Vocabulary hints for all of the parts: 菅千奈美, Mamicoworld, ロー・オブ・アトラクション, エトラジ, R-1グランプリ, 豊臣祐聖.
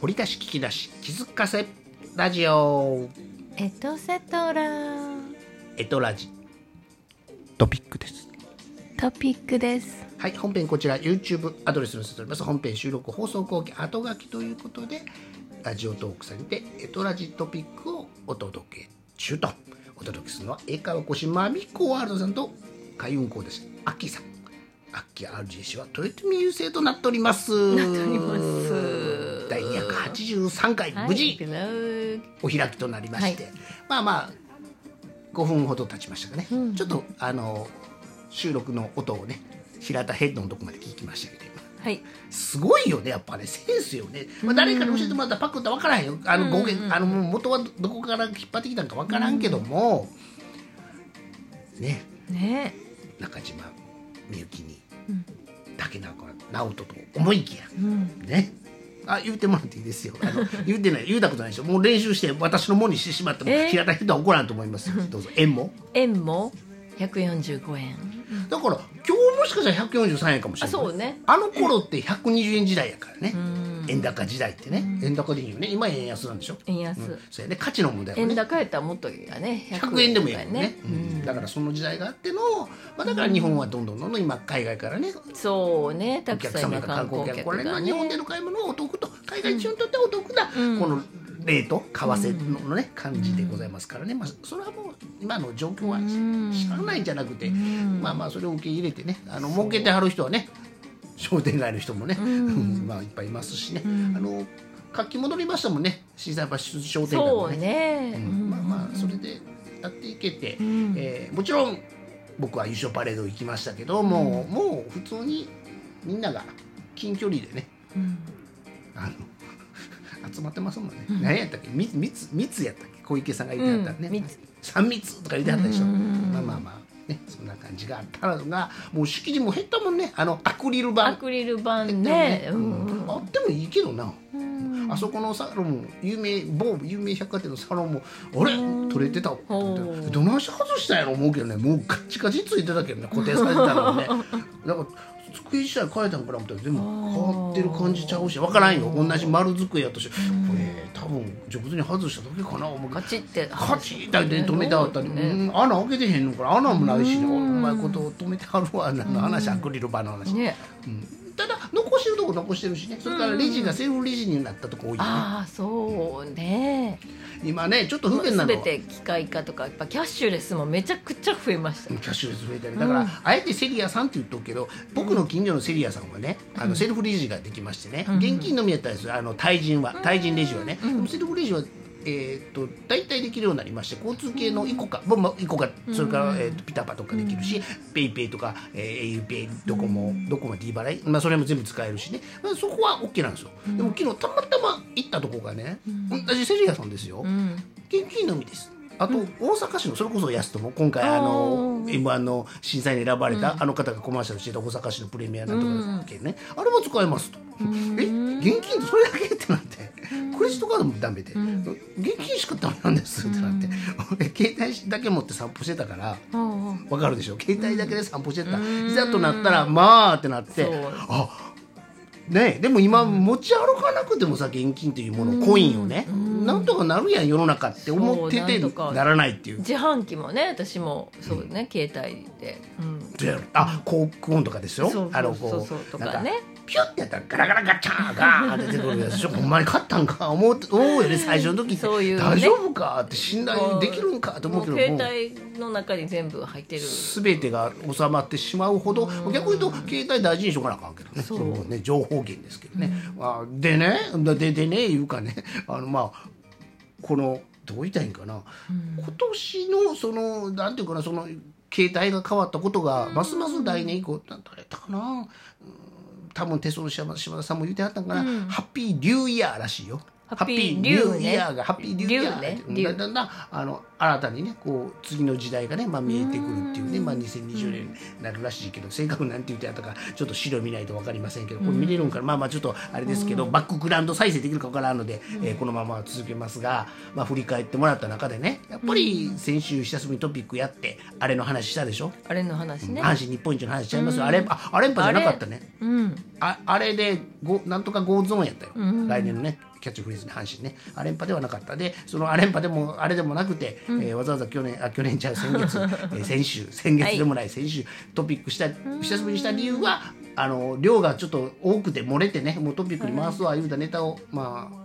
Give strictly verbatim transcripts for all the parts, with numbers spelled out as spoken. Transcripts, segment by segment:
掘り出し聞き出し気づかせラジオエトセトラエトラジトピックですトピックですはい本編こちら YouTube アドレスに載せております。本編収録放送後期後書きということでラジオトークされてエトラジトピックをお届け中とお届けするのは英会話講師マミコワールドさんと海運講ですアッキーさんアッキー アールジェー 氏は豊臣優勢となっておりますなっておりますだいにひゃくはちじゅうさんかい、はい、無事お開きとなりまして、はい、まあまあごふんほど経ちましたかね、うん、ちょっとあの収録の音をね平田ヘッドのとこまで聞きましたけど、はい、すごいよねやっぱねセンスよね、まあ、誰かに教えてもらったらパクったら分からへんよあの語源、うんうん、あの元はどこから引っ張ってきたのか分からんけども、うん、ねね中島みゆきに、うん、竹中直人と思いきや、うん、ねあ言うてもらっていいですよあの言うてない言うたことないでしょもう練習して私のものにしてしまっても、えー、平田ヘッドは怒らんと思いますよどうぞ円も円もひゃくよんじゅうごえんだから今日もしかしたらひゃくよんじゅうさんえんかもしれない。あ、そうね。あの頃ってひゃくにじゅうえん時代やからね。円高時代ってね。円高でいいよね。今円安なんでしょ。円安。うん、それね価値の問題もね。円高やったらもっといいやね。ひゃくえんでもいいよね、うんうん。だからその時代があっての、まあ、だから日本はどんどんどんどん今海外からね。そうね。たくさんの観光客がね。これは日本での買い物はお得と海外中にとってはお得な、うん、このレート為替のね感じでございますからね。まあそれはもう今の状況は知らないんじゃなくて、まあまあそれを受け入れてね。あの儲けてはる人はね商店街の人もね、うん、まあいっぱいいますしね、うん、あの活気戻りましたもんね震災橋商店街も ね, そうね、うん、まあまあそれでやっていけて、うんえー、もちろん僕は優勝パレード行きましたけども う,、うん、もう普通にみんなが近距離でね、うん、あの集まってますもんね、うん、何やったっけ密密密やったっけ小池さんが言ってはったね、うん、密三密とか言ってはったでしょ、うん、まあまあまあね、そんな感じがあったのがもう敷地も減ったもんねあのアクリル板アクリル板ね、ねうんうん、あってもいいけどな、うん、あそこのサロン有名某有名百貨店のサロンもあれ取れてたどないして外したんやろ思うけどねもうガッチガチついてたけどね固定されてたのねだから机自体変えたんかなみたいな全部変わってる感じちゃうし分からんよ同じ丸机やとしてこれ多分上手に外しただけかなガチってガチだけで止めてあったり、ね、穴開けてへんのかな穴もないしねうまいことを止めてあるわなの話アクリル板の話、ねうん、ただ残してるとこ残してるしねそれからレジがセルフレジになったとこ多いよねあそうね、うん、今ねちょっと不便なのは全て機械化とかやっぱキャッシュレスもめちゃくちゃ増えました、ね、キャッシュレス増えたりだから、うん、あえてセリアさんって言っとくけど僕の近所のセリアさんはねあのセルフレジができましてね、うん、現金のみやったんですよあの対人は対人レジはね、うん、セルフレジはえー、と大体できるようになりまして交通系のイコカ、うんまあ、イコカそれから、えー、とピタパとかできるし、うん、ペイペイとか au ペイドコモ、うん、ドコモ D 払い、まあ、それも全部使えるしね、まあ、そこは OK なんですよ、うん、でも昨日たまたま行ったとこがね、うん、同じセリアさんですよ、うん、現金のみですあと、うん、大阪市のそれこそ安友今回あの エムワン の審査に選ばれた、うん、あの方がコマーシャルしてた大阪市のプレミアなんとかだっけね、うん、あれも使えますと、うん、え現金それだけってなってクレジットカードもダメで、うん、現金しかダメなんですってなって、うん、携帯だけ持って散歩してたから、うん、分かるでしょ携帯だけで散歩してた、うん、いざとなったらまあってなってあね、でも今持ち歩かなくてもさ現金というもの、うん、コインをね、うん、なんとかなるやん世の中って思ってて な, ならないっていう自販機もね私もそうね、うん、携帯で、うん、あコークオンとかですよあのこうなんかピュッてやったらガラガラガチャーガーンって出てくるやつでしょほんまに勝ったんか思うよね最初の時ってうう、ね、大丈夫かって信頼できるんかと思うけどもう携帯の中に全部入ってる全てが収まってしまうほど逆に言うと携帯大事にしとかなあかんけどねそれもね情報源ですけどね、うん、あでねででねいうかねあのまあこのどう言いたいんかな、うん、今年のそのなんていうかなその携帯が変わったことがますます来年以降なんだったかな多分テストの島田さんも言ってはったんかな、うん、ハッピーニューイヤーらしいよハッピーニューイヤーが、ハッピーニューイヤーがだんだんあの新たにね、こう次の時代がね、まあ、見えてくるっていうね、まあ、にせんにじゅうねんになるらしいけど、正確になんて言ってあったかちょっと資料見ないと分かりませんけど、これ見れるんから、まあまあちょっとあれですけど、バックグラウンド再生できるか分からんので、えー、このまま続けますが、まあ、振り返ってもらった中でね、やっぱり先週久しぶりにトピックやってあれの話したでしょ。あれの話ね、阪神日本一の話しちゃいますよ。あれああれんぱじゃなかったね。あれでなんとかゴーゾーンやったよ、来年のねキャッチフレーズの阪神ね、アレンパではなかったで、そのアレンパでもあれでもなくて、うん、えー、わざわざ去年あ去年じゃ先月、えー、先週先月でもない、はい、先週トピックした久しぶりにした理由は、あの量がちょっと多くて漏れてね、もうトピックに回すわいうたネタを、まあ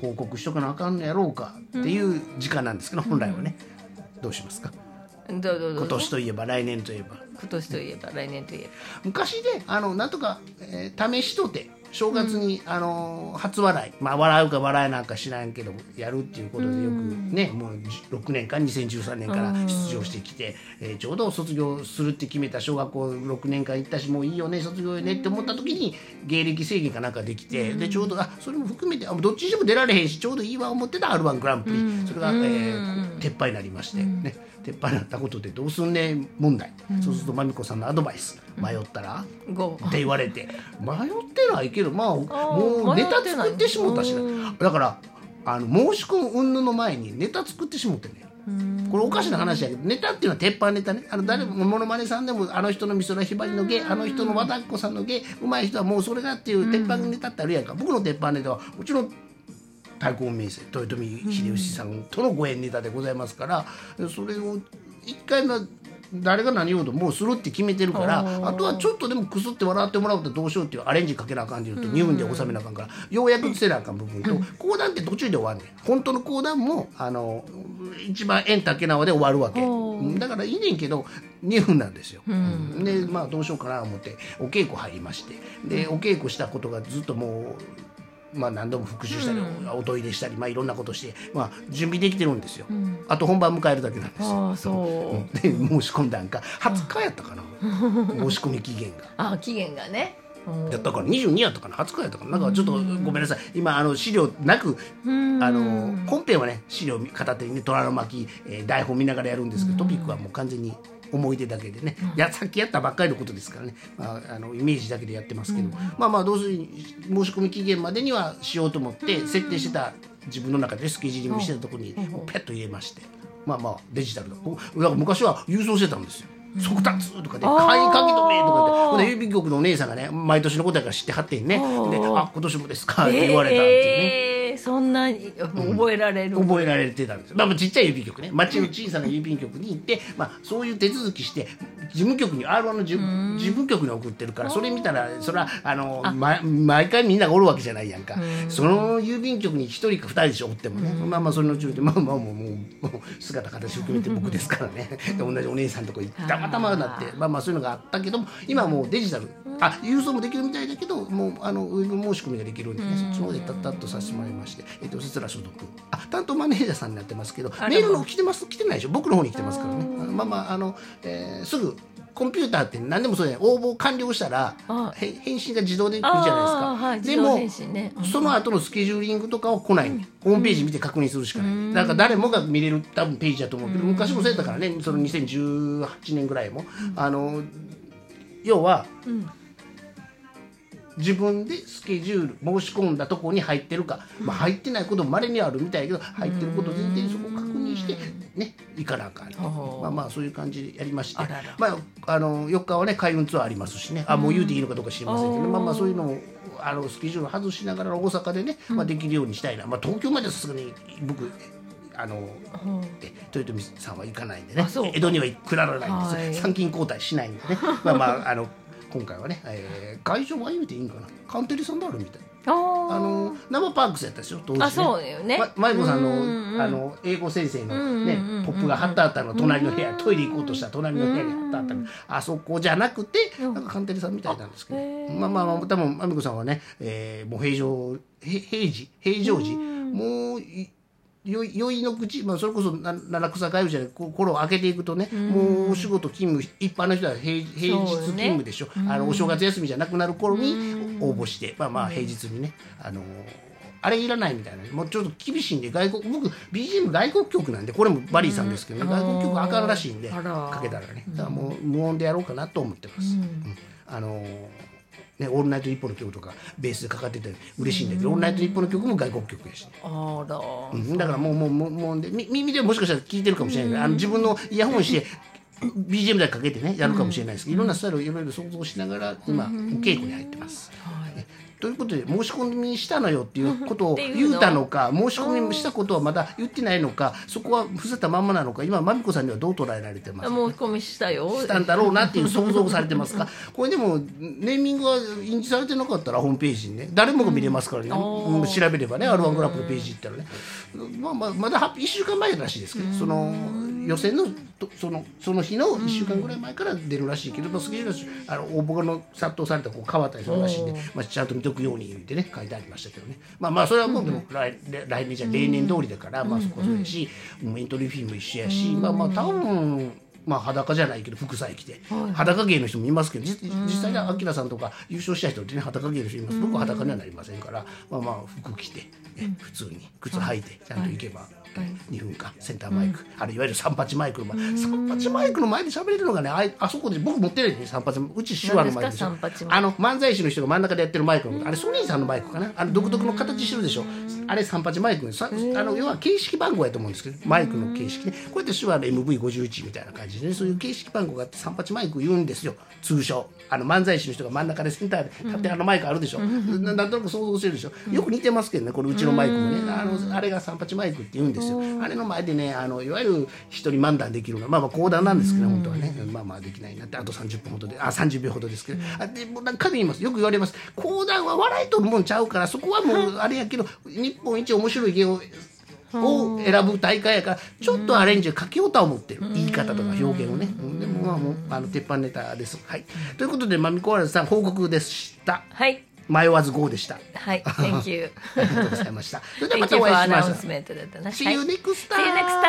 報告しとかなあかんのやろうかっていう時間なんですけど、うん、本来はね、どうしますか。どうどうどう今年といえば来年といえば今年といえば来年といえば昔であのなんとか、えー、試しとて正月に、うん、あの初笑い、まあ、笑うか笑えなんか知らんけどやるっていうことでよくね、うん、もうろくねんかんにせんじゅうさんねんから出場してきて、うん、えー、ちょうど卒業するって決めた小学校ろくねんかん行ったしもういいよね卒業よねって思った時に芸歴制限かなんかできて、うん、でちょうどあそれも含めてあどっちにしても出られへんしちょうどいいわ思ってた アールワン グランプリ、うん、それが、えー、撤廃になりまして、うん、ね、撤廃になったことでどうすんねん問題、うん、そうするとまみこさんのアドバイス迷ったら、うん、って言われて迷ってないけどまあもうネタ作ってしもったし、だからあの申し込む云々の前にネタ作ってしもってね、これおかしな話やけどネタっていうのは鉄板ネタね、あの誰もモノマネさんでもあの人の美空ひばりの芸、あの人の和田アキ子さんの芸うまい人はもうそれだっていう鉄板ネタってあるやんか。僕の鉄板ネタはもちろん太閤名声豊臣秀吉さんとのご縁ネタでございますから、それを一回の誰が何言おうともうするって決めてるから、あとはちょっとでもくすって笑ってもらうとどうしようっていうアレンジかけなあかんっていうとにふんで収めなあかんから、ようやくせなあかん部分と講談って途中で終わんねん。本当の講談もあの一番縁竹縄で終わるわけだからいいねんけどにふんなんですよ、うん、でまあどうしようかなと思ってお稽古入りまして、でお稽古したことがずっともうまあ何度も復習したり、うん、おトイレしたり、まあ、いろんなことして、まあ、準備できてるんですよ、うん、あと本番迎えるだけなんですよ。あそうで申し込んだんかはつかやったかな申し込み期限があ期限がねやったからにじゅうにやったかなはつかやったかな、なんかちょっとごめんなさい今あの資料なく、あの本編はね資料片手に、ね、虎の巻、えー、台本見ながらやるんですけどトピックはもう完全に思い出だけでね、うん、やさっきやったばっかりのことですからね、まあ、あのイメージだけでやってますけど、うん、まあまあどうするに申し込み期限までにはしようと思って設定してた自分の中でスケジューリングしてたところにペッと入れまして、うん、まあまあデジタルだから昔は郵送してたんですよ。速達とかで買いかけとめとかで郵便局のお姉さんがね毎年のことだから知ってはってんねであ今年もですかって言われたっていうね。そんなに覚えられる、うん、覚えられてたんですよ。まあ、ちっちゃい郵便局ね町の小さな郵便局に行って、まあ、そういう手続きして事務局に アールワン の事務局に送ってるからそれ見たらそれはあのあ、ま、毎回みんながおるわけじゃないやんか。その郵便局にひとりかふたりでしょおってもね、まあまあそれのうちでまあまあもう、もう、もう姿形含めて僕ですからね同じお姉さんとこ行ったまたまなってまあまあそういうのがあったけども今もうデジタルあ郵送もできるみたいだけどもうあのウェブ申し込みができるんでねそっちの方でタッタッとさせてもらいまして、えっと、せつら所属あ担当マネージャーさんになってますけどメールの来てます来てないでしょ僕の方に来てますからね。あまあまああの、えー、すぐコンピューターって何でもそうじゃない応募完了したら返信が自動で来るじゃないですか、はい、でも、ね、その後のスケジューリングとかは来ない、うん、ホームページ見て確認するしかない、うん、だから誰もが見れる多分ページだと思うけど、うん、昔もそうやったからねそのにせんじゅうはちねんぐらいも、うん、あの要は、うん自分でスケジュール申し込んだところに入ってるか、まあ、入ってないこともまれにあるみたいだけど入ってることを前提にそこを確認して、ね、いかなあかんねまあまあそういう感じでやりましてあらら、まあ、あのよっかはね開運ツアーありますしねあもう言うていいのかどうか知りませんけどまあまあそういうのをあのスケジュール外しながら大阪でね、まあ、できるようにしたいな、まあ、東京まではさすがに僕あの豊臣さんは行かないんでね江戸にはくららないんです参勤交代しないんでねまあまああの今回はね、えー、会場は言うていいんかなカンテリさんであるみたいあの生パークスやったでしょ当時ね。あそうよね、ま、舞子さんの、あの英語先生の、ね、ポップが貼ったあったの隣の部屋トイレ行こうとした隣の部屋に貼ったあったのあそこじゃなくてなんかカンテリさんみたいなんですけど、うん、まあまあ、まあ、多分舞子さんはね、えー、もう平常平時平常時もうよいの口、まあ、それこそ七草がゆじゃない頃を開けていくとね、うん、もうお仕事勤務一般の人は平、平日勤務でしょ、ね、あのお正月休みじゃなくなる頃に応募して、うん、まあまあ平日にねあのあれいらないみたいな、もうちょっと厳しいんで外国、僕 ビージーエム 外国曲なんで、これもバリーさんですけど、ね、うん、外国曲あかんらしいんで、かけたらね、だからもう無音でやろうかなと思ってます、うん、あのーね、オールナイトニッポンの曲とかベースでかかってて嬉しいんだけど、うん、オールナイトニッポンの曲も外国曲やし、ね、あら、うん、だからもうもうもうもうで耳でもしかしたら聴いてるかもしれないけど、うん、あの自分のイヤホンしてビージーエム だけかけてねやるかもしれないですけど、うん、いろんなスタイルをいろいろ想像しながら今、うん、お稽古に入ってます、はい、ね、ということで申し込みしたのよっていうことを言うたのか申し込みしたことはまだ言ってないのか、そこは伏せたまんまなのか、今まみこさんにはどう捉えられてますか、ね、申し込みしたよしたんだろうなっていう想像をされてますかこれでもネーミングが印字されてなかったらホームページにね誰もが見れますからね、うん、調べればね アールワン グランプリのページ行ったらね、まあ、まあまだいっしゅうかんまえらしいですけど、その予選のそのその日のいっしゅうかんぐらい前から出るらしいけど、まあ、スケジュールあの応募の殺到された子川田さんらしいんで、まあ、ちゃんと見とくように言ってね書いてありましたけどね、まあまあそれはもうでも 来,、うん、来年じゃ例年通りだから、うん、まあそこそうやし、うん、エントリーフィーも一緒やし、うん、まあまあ多分まあ裸じゃないけど服さえ着て、はい、裸芸の人もいますけど、実際にアキラさんとか優勝した人ってね裸芸の人います、うん、僕は裸にはなりませんから、まあまあ服着て、ね、うん、普通に靴履いてちゃんと行けば。はい、にふんかんセンターマイク、うん、あれいわゆる三八マイクの前、三八マイクの前で喋れるのがね、 あ, あそこで僕持ってないんで、三八うち手話のマイクでしょ、あの漫才師の人が真ん中でやってるマイクの、あれソニーさんのマイクかな、あの独特の形してるでしょ、あれ三八マイク、あの要は形式番号やと思うんですけど、マイクの形式ね、こうやって手話の エムブイごじゅういち みたいな感じで、ね、そういう形式番号があって三八マイク言うんですよ、通称あの漫才師の人が真ん中でセンターで立って、あのマイクあるでしょ、うん、な, なんとなく想像してるでしょ、よく似てますけどね、このうちのマイクもね、 あ, のあれが三八マイクって言うんですよ、あれの前でね、あのいわゆる一人漫談できるのが、まあまあ講談なんですけど、うん、本当はね、まあまあできないなって、あとさんじゅっぷんほどで、あさんじゅうびょうほどですけど、あでもなんか言います、よく言われます、講談は笑いとるもんちゃうから、そこはもうあれやけど日本一面白い芸をを選ぶ大会やからちょっとアレンジをかけようとは思ってる、言い方とか表現をね、でもまあもうあの鉄板ネタです、はい、ということでまみこはるさん報告でした、はい、迷わず ゴー でした。はい、Thank you。ありがとうございました。それではまたお会いしましょう。See you next time。